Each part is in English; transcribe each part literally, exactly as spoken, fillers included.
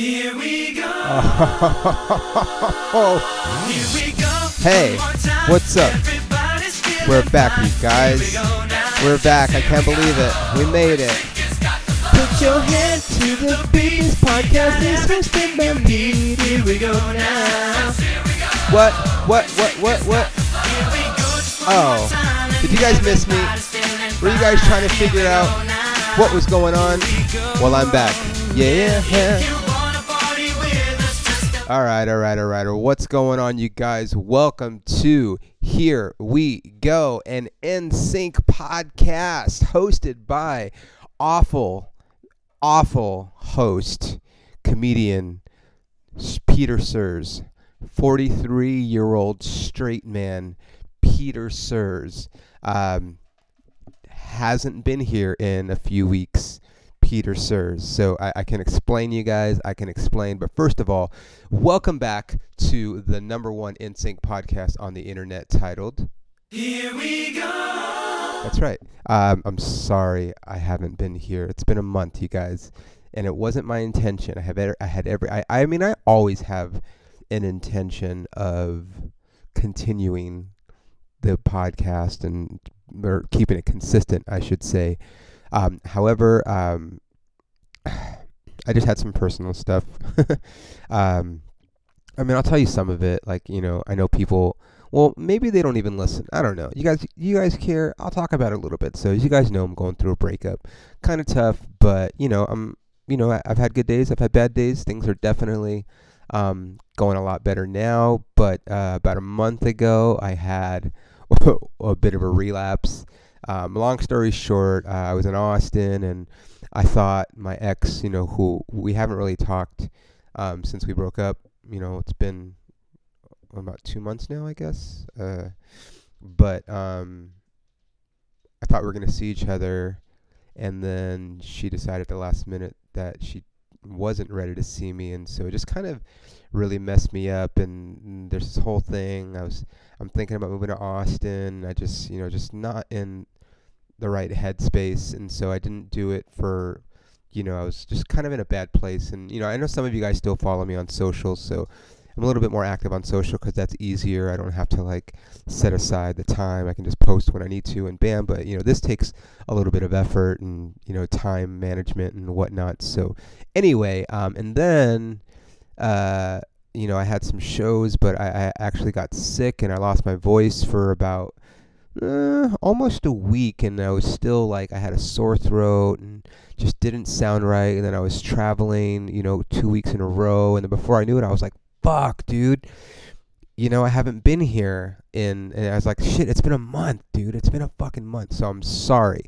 Here we go. Oh. Here we go. Hey, what's up? We're back, you guys. We're back. I can't believe it. We made it. Put your hand to the beat. This podcast is hosted by me. Here we go now. What? What? What? What? What? Oh. Did you guys miss me? Were you guys trying to figure out what was going on? Well, I'm back. Yeah, yeah. All right, all right, all right. What's going on, you guys? Welcome to Here We Go, an N Sync podcast hosted by awful, awful host, comedian Peter Sers, forty-three-year-old straight man Peter Sers. Um, hasn't been here in a few weeks. Peter Sers. So I, I can explain you guys, I can explain, but first of all, welcome back to the number one N Sync podcast on the internet titled Here We Go. That's right. Um, I'm sorry I haven't been here. It's been a month, you guys, and it wasn't my intention. I have ever, I had every, I, I mean, I always have an intention of continuing the podcast and or keeping it consistent, I should say. Um, however, um, I just had some personal stuff. um, I mean, I'll tell you some of it. Like, you know, I know people, well, maybe they don't even listen. I don't know. You guys, you guys care. I'll talk about it a little bit. So as you guys know, I'm going through a breakup, kind of tough, but you know, I'm, you know, I, I've had good days. I've had bad days. Things are definitely, um, going a lot better now, but, uh, about a month ago I had a bit of a relapse. Um, long story short, uh, I was in Austin and I thought my ex, you know, who we haven't really talked, um, since we broke up, you know, it's been about two months now, I guess. Uh, but, um, I thought we were going to see each other, and then she decided at the last minute that she wasn't ready to see me. And so it just kind of really messed me up. And there's this whole thing. I was, I'm thinking about moving to Austin. I just, you know, just not in the right headspace. And so I didn't do it for, you know, I was just kind of in a bad place. And, you know, I know some of you guys still follow me on social, so I'm a little bit more active on social because that's easier. I don't have to like set aside the time. I can just post when I need to and bam. But, you know, this takes a little bit of effort and, you know, time management and whatnot. So anyway, um, and then, uh, you know, I had some shows, but I, I actually got sick and I lost my voice for about uh, almost a week. And I was still like, I had a sore throat and just didn't sound right. And then I was traveling, you know, two weeks in a row. And then before I knew it, I was like, fuck, dude, you know, I haven't been here in, and I was like, shit, it's been a month, dude, it's been a fucking month, so I'm sorry,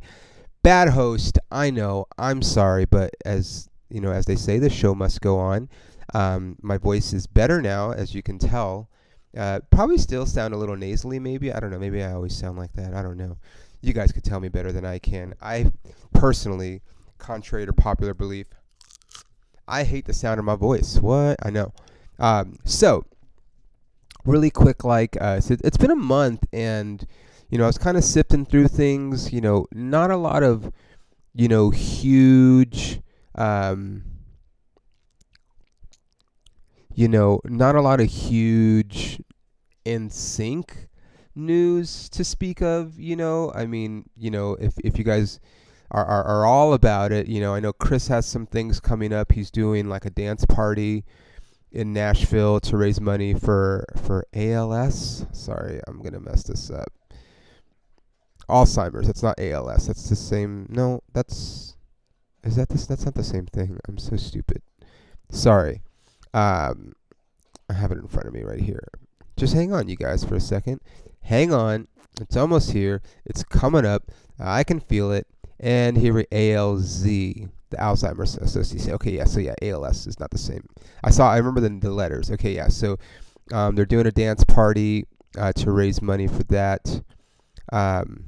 bad host, I know, I'm sorry, but as, you know, as they say, the show must go on. Um, my voice is better now, as you can tell, uh, probably still sound a little nasally, maybe, I don't know, maybe I always sound like that, I don't know, you guys could tell me better than I can. I personally, contrary to popular belief, I hate the sound of my voice, what, I know. Um, so really quick, like, uh, so it's been a month and, you know, I was kind of sifting through things, you know, not a lot of, you know, huge, um, you know, not a lot of huge N Sync news to speak of, you know, I mean, you know, if, if you guys are, are, are all about it, you know, I know Chris has some things coming up. He's doing like a dance party in Nashville to raise money for, for A L S. Sorry, I'm going to mess this up. Alzheimer's. That's not A L S. That's the same. No, that's, is that this? That's not the same thing. I'm so stupid. Sorry. Um, I have it in front of me right here. Just hang on, you guys, for a second. Hang on. It's almost here. It's coming up. I can feel it. And here we A L Z. The Alzheimer's Association. Okay, yeah, so yeah, A L S is not the same. I saw, I remember the, the letters. Okay, yeah, so um, they're doing a dance party uh, to raise money for that. Um,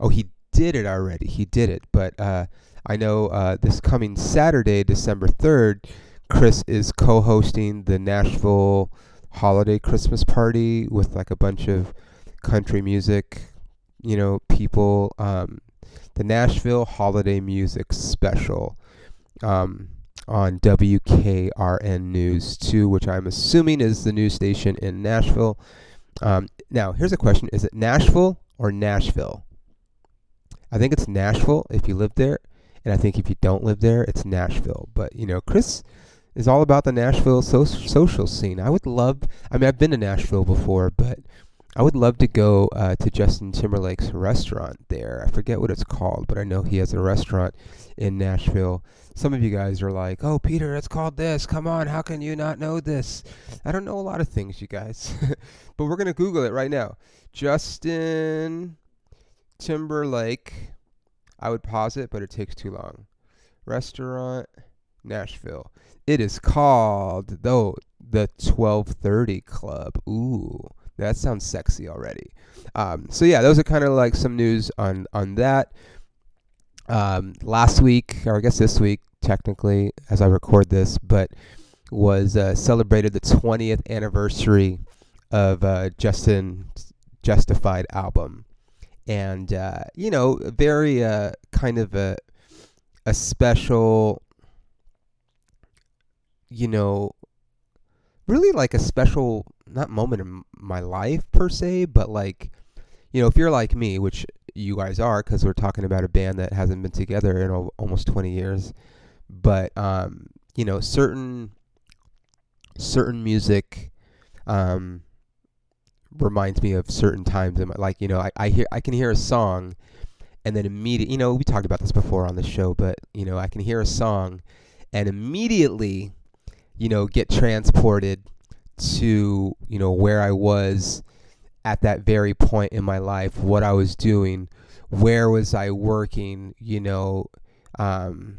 oh, he did it already. He did it. But uh, I know uh, this coming Saturday, December third, Chris is co-hosting the Nashville holiday Christmas party with like a bunch of country music, you know, people. Um, The Nashville Holiday Music Special. Um, on W K R N News two, which I'm assuming is the news station in Nashville. Um, now, here's a question. Is it Nashville or Nashville? I think it's Nashville if you live there, and I think if you don't live there, it's Nashville. But, you know, Chris is all about the Nashville so- social scene. I would love, I mean, I've been to Nashville before, but I would love to go uh, to Justin Timberlake's restaurant there. I forget what it's called, but I know he has a restaurant in Nashville. Some of you guys are like, oh, Peter, it's called this. Come on, how can you not know this? I don't know a lot of things, you guys, but we're going to Google it right now. Justin Timberlake, I would pause it, but it takes too long. Restaurant, Nashville. It is called, though, the twelve thirty Club. Ooh, that sounds sexy already. Um, so yeah, those are kind of like some news on, on that. Um, last week, or I guess this week, technically, as I record this, but was uh, celebrated the twentieth anniversary of uh, Justin's Justified album. And, uh, you know, very uh, kind of a, a special, you know, really like a special, not moment in my life per se, but like, you know, if you're like me, which you guys are, because we're talking about a band that hasn't been together in o- almost twenty years, but, um, you know, certain, certain music, um, reminds me of certain times in my, like, you know, I, I hear, I can hear a song and then immediately, you know, we talked about this before on the show, but, you know, I can hear a song and immediately, you know, get transported to, you know, where I was at that very point in my life, what I was doing, where was I working, you know, um,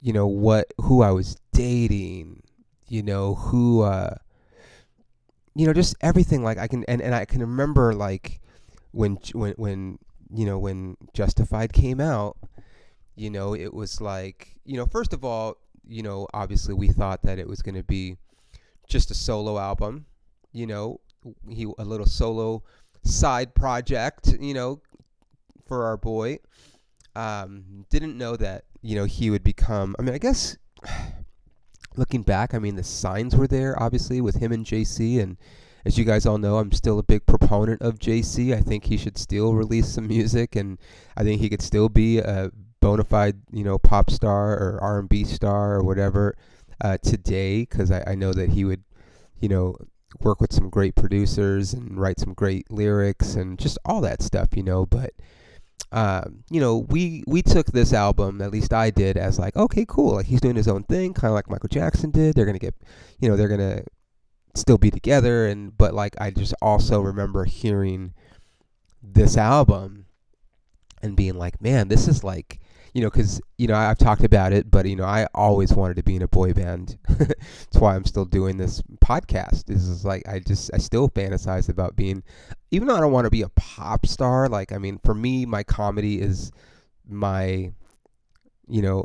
you know, what, who I was dating, you know, who, uh, you know, just everything. Like I can, and, and I can remember like when, when, when, you know, when Justified came out, you know, it was like, you know, first of all, you know, obviously we thought that it was going to be just a solo album, you know, he, a little solo side project, you know, for our boy. Um, didn't know that, you know, he would become, I mean, I guess looking back, I mean, the signs were there, obviously, with him and J C. And as you guys all know, I'm still a big proponent of J C. I think he should still release some music. And I think he could still be a bona fide, you know, pop star or R and B star or whatever uh, today. Because I, I know that he would, you know, work with some great producers and write some great lyrics and just all that stuff, you know. But, um, you know, we, we took this album, at least I did, as like, okay, cool. Like he's doing his own thing, kind of like Michael Jackson did. They're going to get, you know, they're going to still be together. And, but like, I just also remember hearing this album and being like, man, this is like, you know, cause you know, I've talked about it, but you know, I always wanted to be in a boy band. That's why I'm still doing this podcast. This is like, I just, I still fantasize about being, even though I don't want to be a pop star. Like, I mean, for me, my comedy is my, you know,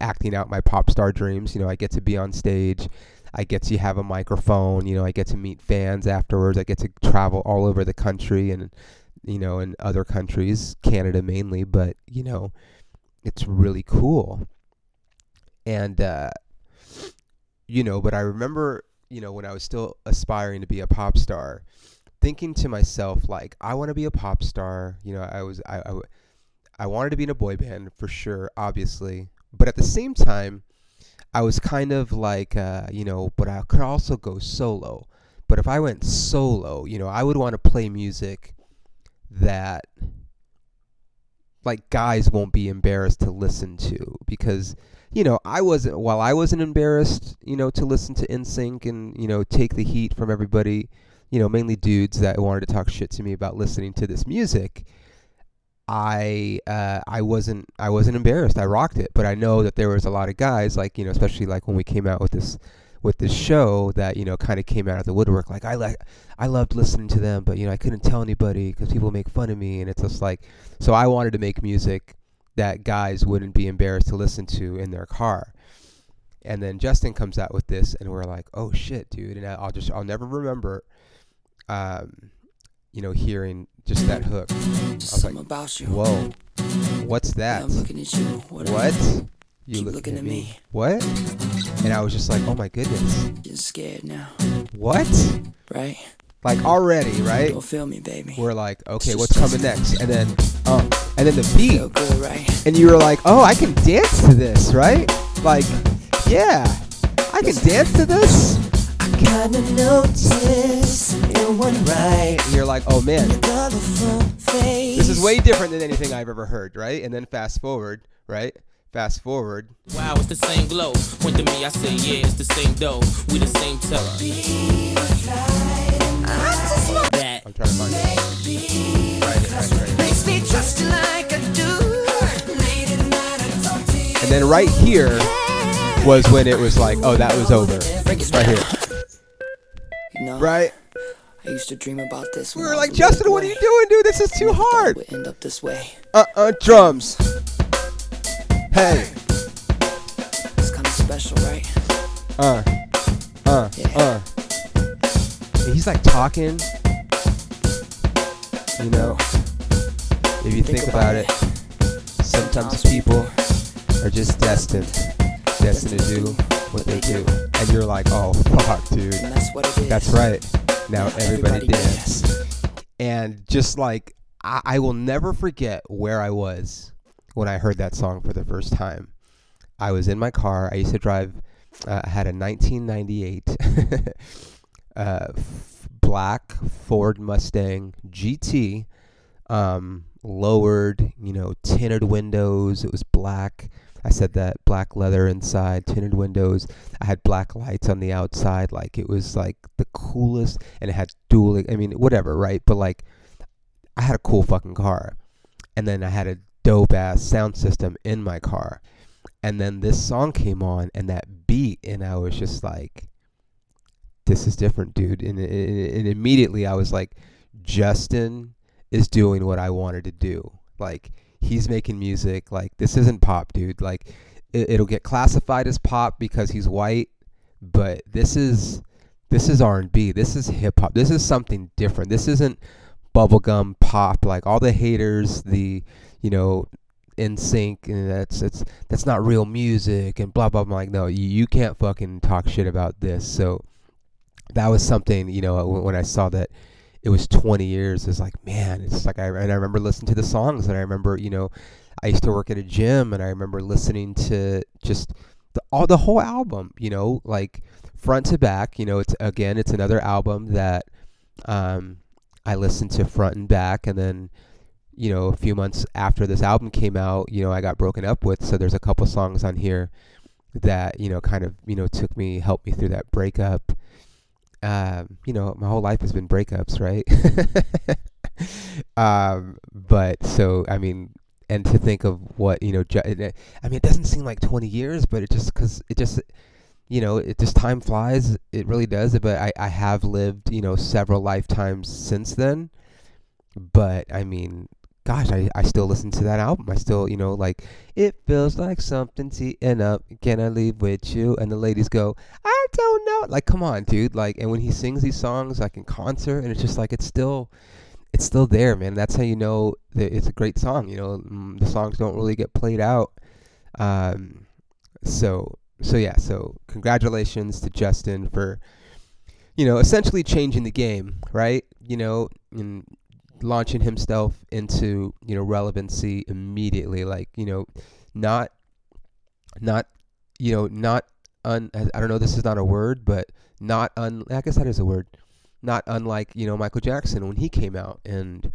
acting out my pop star dreams. You know, I get to be on stage. I get to have a microphone, you know, I get to meet fans afterwards. I get to travel all over the country and, you know, in other countries, Canada mainly, but you know, it's really cool. And, uh, you know, but I remember, you know, when I was still aspiring to be a pop star, thinking to myself, like, I want to be a pop star. You know, I was, I, I, I wanted to be in a boy band for sure, obviously. But at the same time, I was kind of like, uh, you know, but I could also go solo. But if I went solo, you know, I would want to play music that like guys won't be embarrassed to listen to, because, you know, I wasn't, while I wasn't embarrassed, you know, to listen to N Sync and, you know, take the heat from everybody, you know, mainly dudes that wanted to talk shit to me about listening to this music. I, uh, I wasn't, I wasn't embarrassed. I rocked it, but I know that there was a lot of guys like, you know, especially like when we came out with this, with this show that, you know, kind of came out of the woodwork. Like I like, I loved listening to them, but you know, I couldn't tell anybody because people make fun of me. And it's just like, so I wanted to make music that guys wouldn't be embarrassed to listen to in their car. And then Justin comes out with this and we're like, oh shit, dude. And I'll just, I'll never remember, um, you know, hearing just that hook. I was like, whoa, what's that? What? you Keep looking, looking at me. me. What? And I was just like, oh my goodness. Just scared now. What? Right. Like already, right? Don't feel me, baby. We're like, okay, what's coming next? And then, oh, um, and then the beat. Good, right? And you were like, oh, I can dance to this, right? Like, yeah, I can dance to this. I kinda noticed it went right. And you're like, oh man, this is way different than anything I've ever heard, right? And then fast forward, right? Fast forward. Wow, it's the same glow. Point to me, I say, yeah, it's the same dough. We the same color. I'm trying to find it. Right, right, right. Makes me trust you like I do. Late at night I talk to you. And then right here was when it was like, oh, that was over. Right here. You know, right? I used to dream about this. We were like, Justin, what are you doing, dude? This is too hard. We end up this way. Uh-uh, drums. Hey. It's kind of special, right? Uh, uh, yeah. uh. And he's like talking. You know, if you think, think about, about it, it, sometimes people are just destined, destined to do what they do. And you're like, oh, fuck, dude. And that's what it is. That's right. Now everybody, everybody dance. dance. And just like, I, I will never forget where I was when I heard that song for the first time. I was in my car. I used to drive, uh, I had a nineteen ninety-eight uh, black Ford Mustang G T, um, lowered, you know, tinted windows. It was black. I said that, black leather inside, tinted windows. I had black lights on the outside. Like, it was like the coolest, and it had dual, I mean, whatever, right? But like, I had a cool fucking car, and then I had a dope ass sound system in my car, and then this song came on and that beat, and I was just like, this is different, dude. And, and immediately I was like, Justin is doing what I wanted to do. Like, he's making music. Like, this isn't pop, dude. Like, it, it'll get classified as pop because he's white, but this is this is R and B. This is hip hop. This is something different. This isn't bubblegum pop. Like, all the haters, the, you know, N sync, and that's it's that's not real music and blah blah. I'm like, no, you, you can't fucking talk shit about this. So that was something, you know, when I saw that it was twenty years, it's like, man, it's like, I, and I remember listening to the songs, and I remember, you know, I used to work at a gym, and I remember listening to just the, all the whole album, you know, like front to back, you know, it's, again, it's another album that um, I listened to front and back, and then, you know, a few months after this album came out, you know, I got broken up with, so there's a couple songs on here that, you know, kind of, you know, took me, helped me through that breakup. Um, you know, my whole life has been breakups, right? um, but so, I mean, and to think of what, you know, ju- I mean, it doesn't seem like twenty years, but it just, cause it just, you know, it just, time flies. It really does. But I, I have lived, you know, several lifetimes since then. But I mean, gosh, I, I still listen to that album. I still, you know, like, it feels like something's eating up. Can I leave with you? And the ladies go, I don't know. Like, come on, dude. Like, and when he sings these songs, like in concert, and it's just like, it's still, it's still there, man. That's how you know that it's a great song. You know, the songs don't really get played out. Um, so, so yeah. So congratulations to Justin for, you know, essentially changing the game, right? You know, and launching himself into, you know, relevancy immediately, like, you know, not, not, you know, not, un, I don't know, this is not a word, but not, un, I guess that is a word, not unlike, you know, Michael Jackson when he came out and,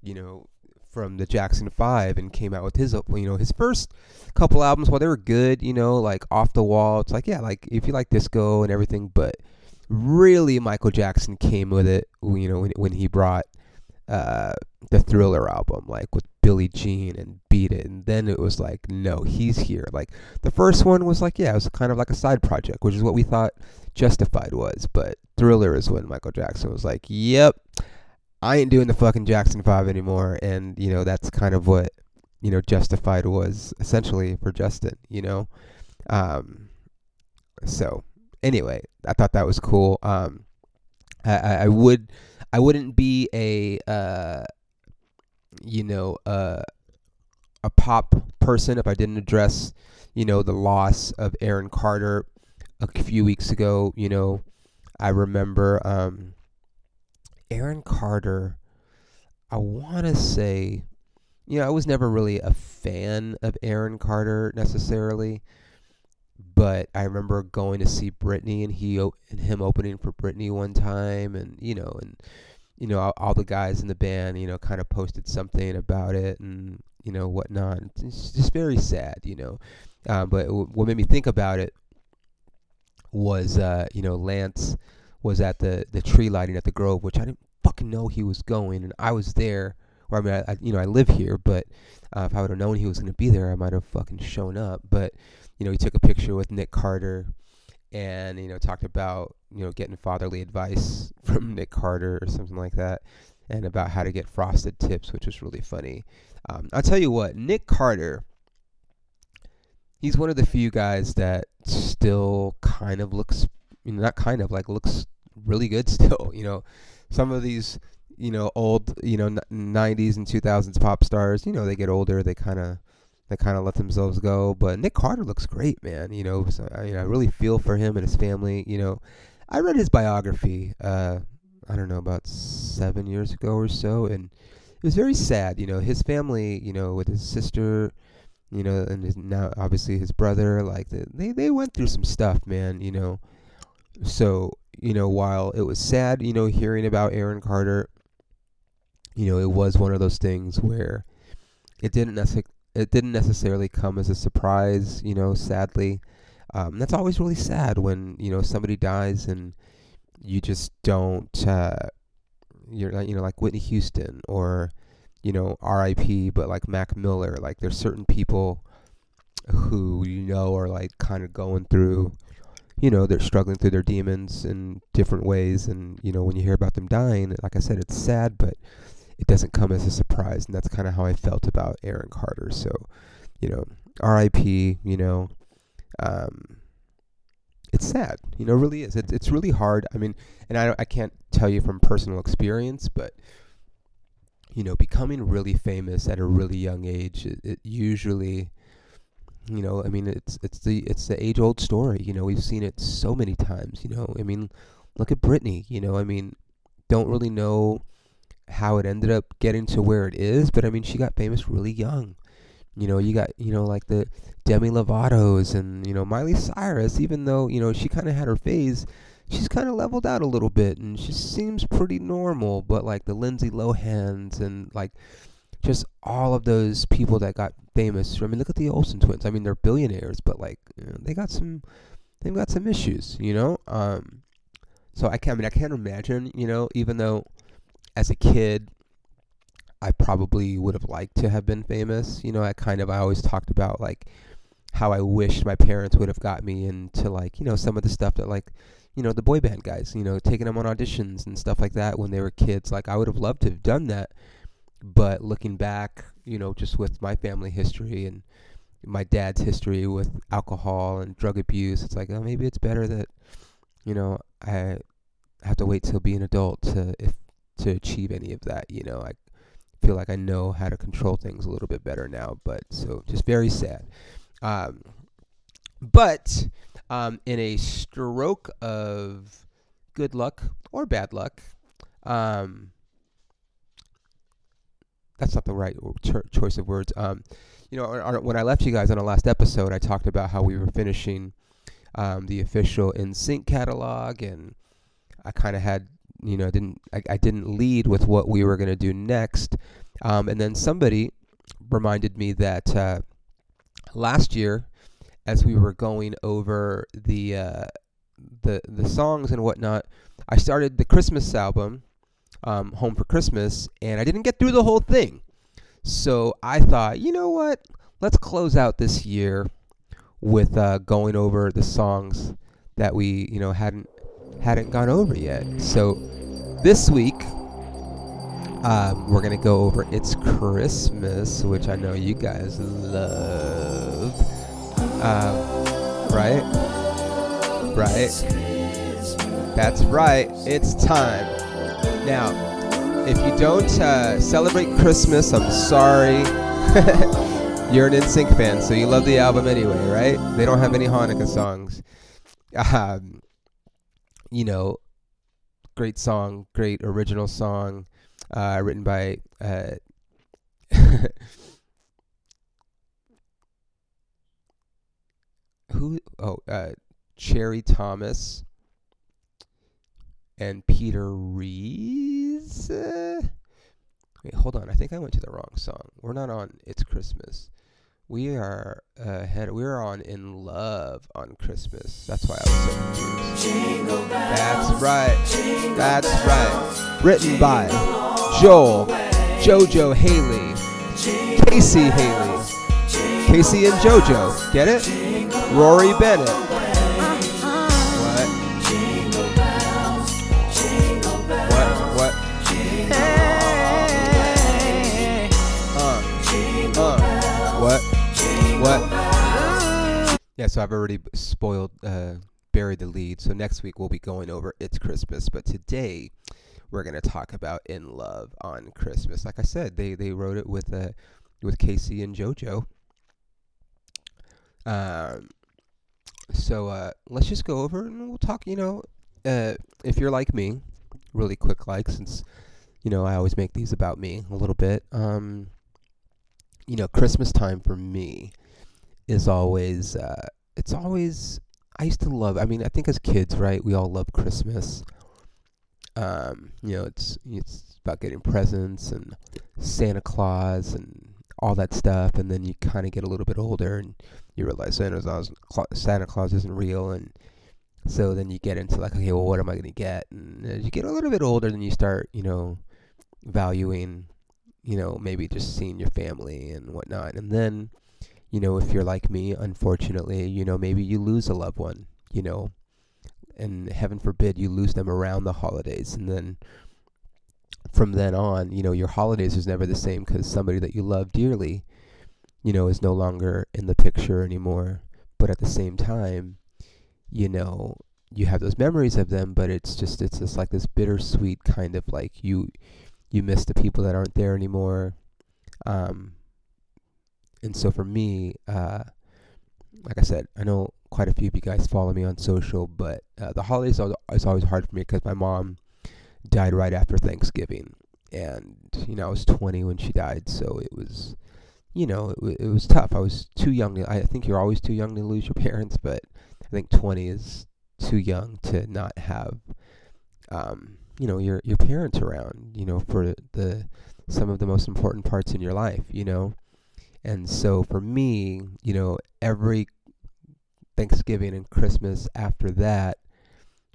you know, from the Jackson five and came out with his, you know, his first couple albums, while they were good, you know, like Off the Wall, it's like, yeah, like, if you like disco and everything, but really Michael Jackson came with it, you know, when, when he brought, Uh, the Thriller album, like with Billie Jean and Beat It, and then it was like, no, he's here. Like, the first one was like, yeah, it was kind of like a side project, which is what we thought Justified was, but Thriller is when Michael Jackson was like, yep, I ain't doing the fucking Jackson five anymore, and, you know, that's kind of what, you know, Justified was essentially for Justin, you know, um, so, anyway, I thought that was cool. um, I, I, I would... I wouldn't be a, uh, you know, uh, a pop person if I didn't address, you know, the loss of Aaron Carter a few weeks ago. You know, I remember um, Aaron Carter, I want to say, you know, I was never really a fan of Aaron Carter necessarily, but I remember going to see Britney and he and him opening for Britney one time, and, you know, and, you know, all, all the guys in the band, you know, kind of posted something about it and, you know, whatnot. It's just very sad, you know. Uh, but w- what made me think about it was, uh, you know, Lance was at the, the tree lighting at the Grove, which I didn't fucking know he was going, and I was there. Or, I mean, I, I you know, I live here, but uh, if I would have known he was going to be there, I might have fucking shown up. But, you know, he took a picture with Nick Carter and, you know, talked about, you know, getting fatherly advice from Nick Carter or something like that, and about how to get frosted tips, which was really funny. Um, I'll tell you what, Nick Carter, he's one of the few guys that still kind of looks, you know, not kind of, like, looks really good still, you know. Some of these, you know, old, you know, nineties and two thousands pop stars, you know, they get older, they kind of, they kind of let themselves go, but Nick Carter looks great, man, you know, so, I, you know, I really feel for him and his family, you know. I read his biography, uh, I don't know, about seven years ago or so, and it was very sad, you know, his family, you know, with his sister, you know, and his, now obviously his brother, like, they, they went through some stuff, man, you know. So, you know, while it was sad, you know, hearing about Aaron Carter, you know, it was one of those things where it didn't, nece- it didn't necessarily come as a surprise, you know, sadly. Um, that's always really sad when, you know, somebody dies and you just don't, uh, you're like, you know, like Whitney Houston or, you know, R I P, but like Mac Miller, like there's certain people who, you know, are like kind of going through, you know, they're struggling through their demons in different ways. And, you know, when you hear about them dying, like I said, it's sad, but it doesn't come as a surprise. And that's kind of how I felt about Aaron Carter. So, you know, R I P, you know, Um, it's sad, you know, it really is. It's, it's really hard. I mean, and I, I can't tell you from personal experience, but, you know, becoming really famous at a really young age, it, it usually, you know, I mean, it's, it's the, it's the age old story, you know, we've seen it so many times, you know, I mean, look at Britney, you know, I mean, don't really know how it ended up getting to where it is, but I mean, she got famous really young. You know, you got, you know, like the Demi Lovato's and, you know, Miley Cyrus, even though, you know, she kind of had her phase, she's kind of leveled out a little bit and she seems pretty normal. But like the Lindsay Lohans and like just all of those people that got famous. I mean, look at the Olsen twins. I mean, they're billionaires, but like, you know, they got some, they've got some issues, you know? Um, so I can't, I mean, I can't imagine, you know, even though as a kid, I probably would have liked to have been famous. You know, I kind of, I always talked about like how I wished my parents would have got me into like, you know, some of the stuff that like, you know, the boy band guys, you know, taking them on auditions and stuff like that when they were kids. Like I would have loved to have done that. But looking back, you know, just with my family history and my dad's history with alcohol and drug abuse, it's like, oh, maybe it's better that, you know, I have to wait till be an adult to, if, to achieve any of that. You know, I feel like I know how to control things a little bit better now, but so just very sad. Um, but um, in a stroke of good luck or bad luck, um, that's not the right cho- choice of words. Um, you know, on, on, when I left you guys on the last episode, I talked about how we were finishing um, the official N Sync catalog, and I kind of had, you know, didn't I, I didn't lead with what we were going to do next. Um, and then somebody reminded me that uh, last year, as we were going over the, uh, the the songs and whatnot, I started the Christmas album, um, Home for Christmas, and I didn't get through the whole thing. So I thought, you know what, let's close out this year with uh, going over the songs that we, you know, hadn't, hadn't gone over yet. So this week um, we're gonna go over It's Christmas, which I know you guys love, um, right? Right? That's right. It's time. Now, if you don't uh, celebrate Christmas, I'm sorry. You're an N Sync fan, so you love the album anyway, right? They don't have any Hanukkah songs. Um, you know, great song, great original song, uh, written by... Uh, who? Oh, uh, Cherry Thomas and Peter Rees. Uh, wait, hold on. I think I went to the wrong song. We're not on It's Christmas. We are uh, head. We are on In Love on Christmas. That's why I was so confused. Jingle bells, that's right. Jingle that's bells, right. Written by Joel Jojo Haley, Casey Haley, Casey and Jojo. Get it? Rory Bennett. Yeah, so I've already spoiled, uh, buried the lead. So next week we'll be going over It's Christmas. But today we're going to talk about In Love on Christmas. Like I said, they, they wrote it with uh, with Casey and JoJo. Um, so uh, let's just go over and we'll talk, you know, uh, if you're like me, really quick like, since, you know, I always make these about me a little bit. Um, you know, Christmas time for me is always, uh, it's always, I used to love, I mean, I think as kids, right, we all love Christmas. Um, you know, it's it's about getting presents and Santa Claus and all that stuff, and then you kind of get a little bit older and you realize Santa Claus, Santa Claus isn't real, and so then you get into like, okay, well, what am I going to get? And as you get a little bit older, then you start, you know, valuing, you know, maybe just seeing your family and whatnot, and then... You know, if you're like me, unfortunately, you know, maybe you lose a loved one, you know, and heaven forbid you lose them around the holidays. And then from then on, you know, your holidays is never the same because somebody that you love dearly, you know, is no longer in the picture anymore. But at the same time, you know, you have those memories of them, but it's just, it's just like this bittersweet kind of like you, you miss the people that aren't there anymore. Um, And so for me, uh, like I said, I know quite a few of you guys follow me on social, but uh, the holidays are it's always hard for me because my mom died right after Thanksgiving. And, you know, I was twenty when she died, so it was, you know, it, w- it was tough. I was too young. To, I think you're always too young to lose your parents, but I think twenty is too young to not have, um, you know, your your parents around, you know, for the some of the most important parts in your life, you know. And so for me, you know, every Thanksgiving and Christmas after that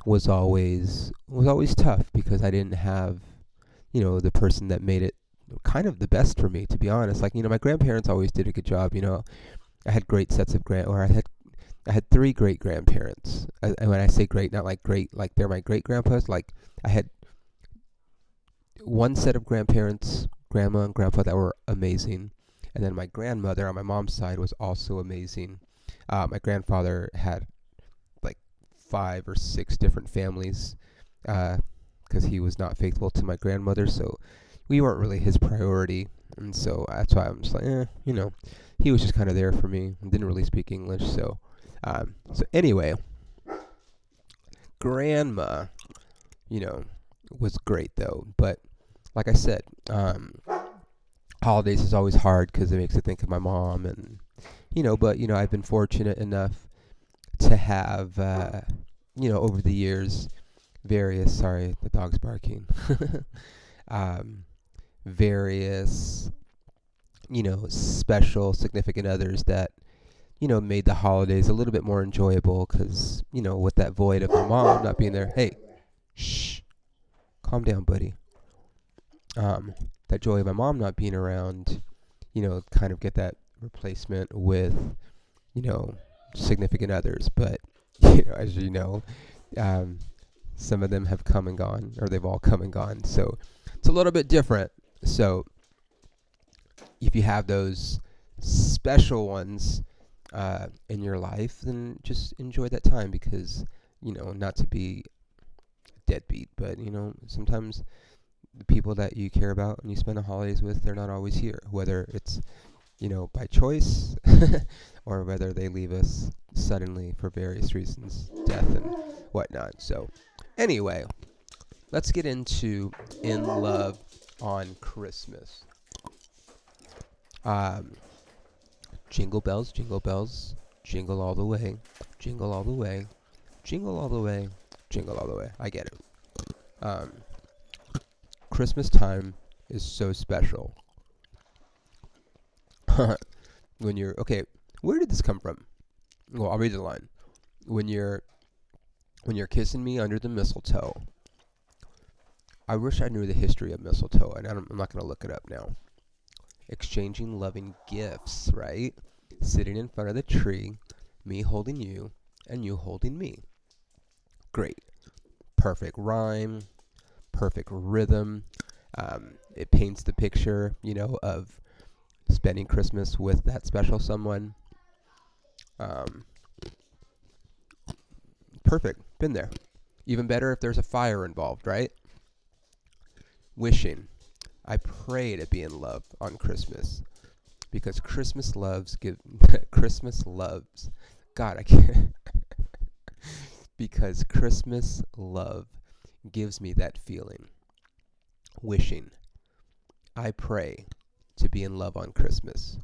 was always was always tough because I didn't have, you know, the person that made it kind of the best for me, to be honest. Like, you know, my grandparents always did a good job. You know, I had great sets of grand, or I had I had three great grandparents. And when I say great, not like great, like they're my great grandpas. Like I had one set of grandparents, grandma and grandpa, that were amazing. And then my grandmother on my mom's side was also amazing. Uh, my grandfather had like five or six different families because uh, he was not faithful to my grandmother. So we weren't really his priority. And so that's why I'm just like, eh, you know, he was just kind of there for me. I didn't really speak English. So, um, so anyway, grandma, you know, was great though. But like I said, um... holidays is always hard because it makes me think of my mom, and you know, but you know, I've been fortunate enough to have, uh, you know, over the years, various, sorry, the dog's barking, um, various, you know, special significant others that, you know, made the holidays a little bit more enjoyable because, you know, with that void of my mom not being there, hey, shh, calm down, buddy. Um, that joy of my mom not being around, you know, kind of get that replacement with, you know, significant others. But, you know, as you know, um, some of them have come and gone, or they've all come and gone. So it's a little bit different. So if you have those special ones uh, in your life, then just enjoy that time because, you know, not to be deadbeat, but, you know, sometimes... the people that you care about and you spend the holidays with, they're not always here, whether it's, you know, by choice or whether they leave us suddenly for various reasons, death and whatnot. So anyway, let's get into In Love on Christmas. Um, jingle bells, jingle bells, jingle all the way, jingle all the way, jingle all the way, jingle all the way. I get it. Um, Christmas time is so special. When you're, okay, where did this come from? Well, I'll read the line. When you're, when you're kissing me under the mistletoe. I wish I knew the history of mistletoe, and I don't, I'm not going to look it up now. Exchanging loving gifts, right? Sitting in front of the tree, me holding you, and you holding me. Great. Perfect rhyme, perfect rhythm. Um, it paints the picture, you know, of spending Christmas with that special someone. Um, perfect. Been there. Even better if there's a fire involved, right? Wishing. I pray to be in love on Christmas, because Christmas loves give Christmas loves. God, I can't. Because Christmas love gives me that feeling. Wishing. I pray to be in love on Christmas,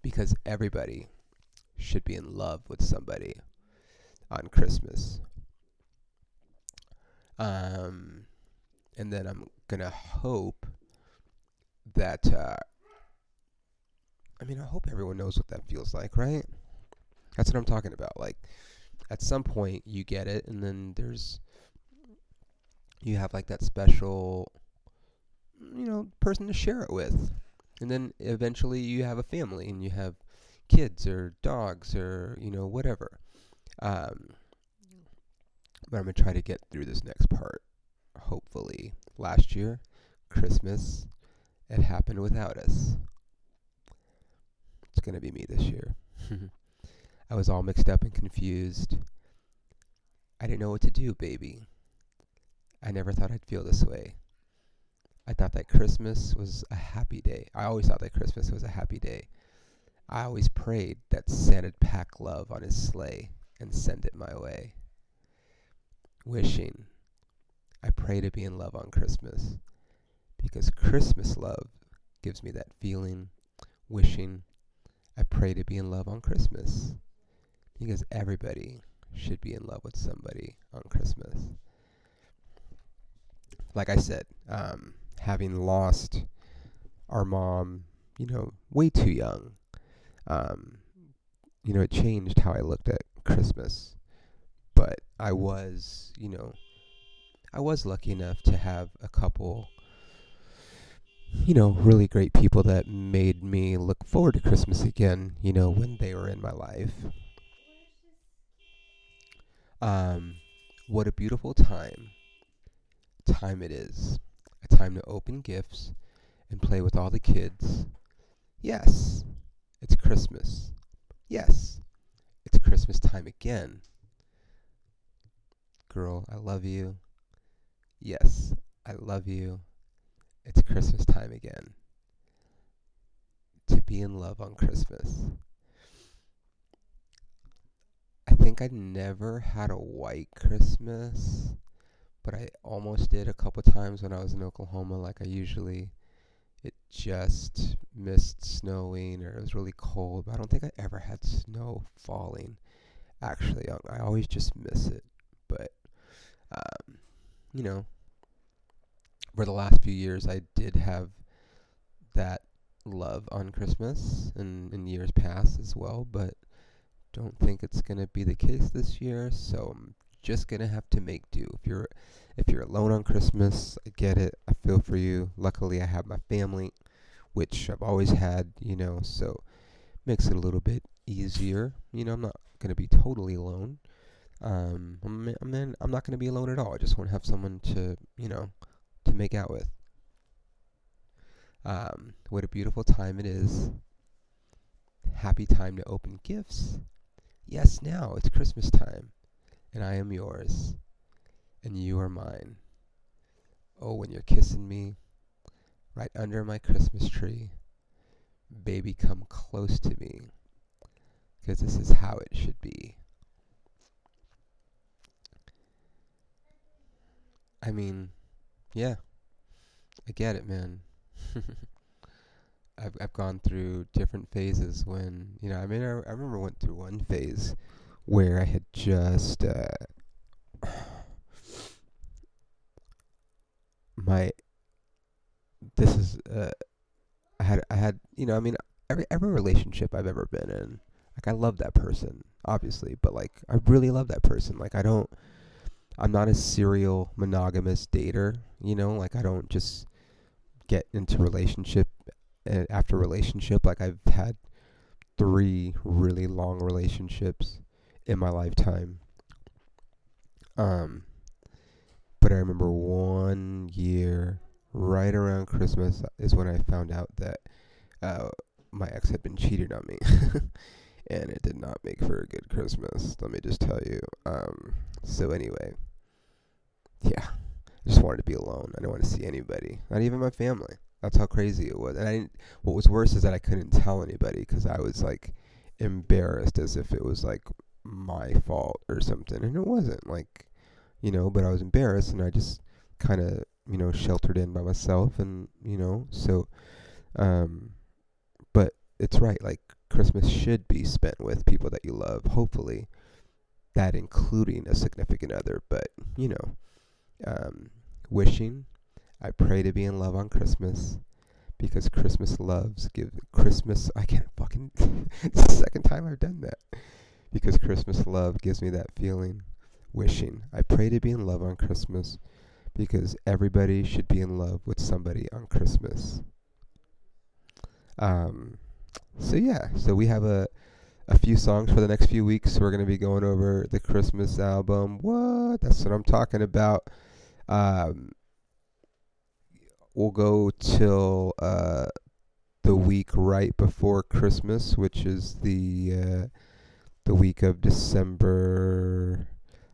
because everybody should be in love with somebody on Christmas. Um. And then I'm going to hope that, uh, I mean, I hope everyone knows what that feels like, right? That's what I'm talking about. Like, at some point, you get it, and then there's, you have, like, that special, you know, person to share it with. And then eventually you have a family, and you have kids or dogs or, you know, whatever. Um, but I'm going to try to get through this next part. Hopefully. Last year, Christmas, it happened without us. It's going to be me this year. I was all mixed up and confused. I didn't know what to do, baby. I never thought I'd feel this way. I thought that Christmas was a happy day. I always thought that Christmas was a happy day. I always prayed that Santa'd pack love on his sleigh and send it my way. Wishing. I pray to be in love on Christmas, because Christmas love gives me that feeling. Wishing. I pray to be in love on Christmas, because everybody should be in love with somebody on Christmas. Like I said, um, having lost our mom, you know, way too young, um, you know, it changed how I looked at Christmas. But I was, you know, I was lucky enough to have a couple, you know, really great people that made me look forward to Christmas again, you know, when they were in my life. Um, what a beautiful time. Time it is. A time to open gifts and play with all the kids. Yes, it's Christmas. Yes, it's Christmas time again. Girl, I love you. Yes, I love you. It's Christmas time again. To be in love on Christmas. I think I never had a white Christmas, but I almost did a couple times when I was in Oklahoma, like I usually. It just missed snowing, or it was really cold. But I don't think I ever had snow falling, actually. I, I always just miss it, but um, you know, for the last few years, I did have that love on Christmas, and in years past as well, but don't think it's going to be the case this year, so I'm just going to have to make do. If you're if you're alone on Christmas, I get it. I feel for you. Luckily, I have my family, which I've always had, you know, so makes it a little bit easier. You know, I'm not going to be totally alone. Um, I'm, I'm, in, I'm not going to be alone at all. I just want to have someone to, you know, to make out with. Um, what a beautiful time it is. Happy time to open gifts. Yes, now it's Christmas time, and I am yours, and you are mine. Oh, when you're kissing me, right under my Christmas tree, baby, come close to me, because this is how it should be. I mean, yeah, I get it, man. I've I've gone through different phases when, you know, I mean, I, I remember went through one phase where I had just, uh, my, this is, uh, I had, I had, you know, I mean, every, every relationship I've ever been in, like, I love that person, obviously, but, like, I really love that person, like, I don't, I'm not a serial monogamous dater, you know, like, I don't just get into relationship after relationship. Like, I've had three really long relationships in my lifetime. Um, but I remember one year, right around Christmas, is when I found out that uh, my ex had been cheated on me. And it did not make for a good Christmas, let me just tell you. Um, so anyway, yeah, I just wanted to be alone. I didn't want to see anybody, not even my family. That's how crazy it was. And I didn't, what was worse is that I couldn't tell anybody because I was, like, embarrassed as if it was, like, my fault or something. And it wasn't, like, you know, but I was embarrassed, and I just kind of, you know, sheltered in by myself, and, you know, so, um, but it's right, like, Christmas should be spent with people that you love, hopefully, that including a significant other, but, you know, um, wishing, I pray to be in love on Christmas, because Christmas loves give Christmas, I can't fucking, it's the second time I've done that, because Christmas love gives me that feeling, wishing, I pray to be in love on Christmas, because everybody should be in love with somebody on Christmas. Um, so yeah, so we have a, a few songs for the next few weeks. We're going to be going over the Christmas album. What? That's what I'm talking about. Um, We'll go till uh, the week right before Christmas, which is the uh, the week of December.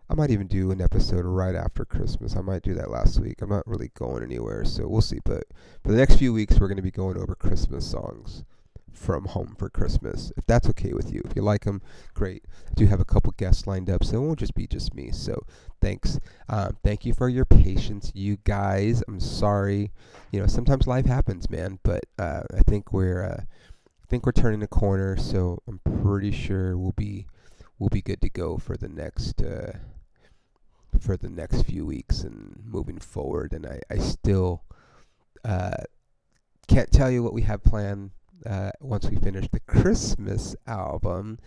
I might even do an episode right after Christmas. I might do that last week. I'm not really going anywhere, so we'll see. But for the next few weeks, we're going to be going over Christmas songs from Home for Christmas, if that's okay with you. If you like them, great. I do have a couple guests lined up, so it won't just be just me, so thanks. Um, thank you for your patience, you guys. I'm sorry. You know, sometimes life happens, man, but uh, I think we're uh, I think we're turning a corner, so I'm pretty sure we'll be we'll be good to go for the next uh, for the next few weeks and moving forward, and I, I still uh, can't tell you what we have planned Uh, once we finish the Christmas album,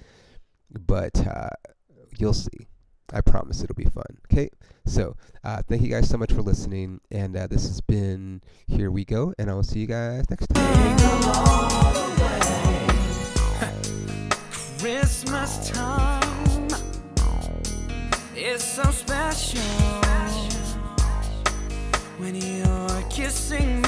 but uh, you'll see. I promise it'll be fun. Okay, so uh, thank you guys so much for listening, and uh, this has been Here We Go, and I will see you guys next time. Christmas time is so special when you're kissing me.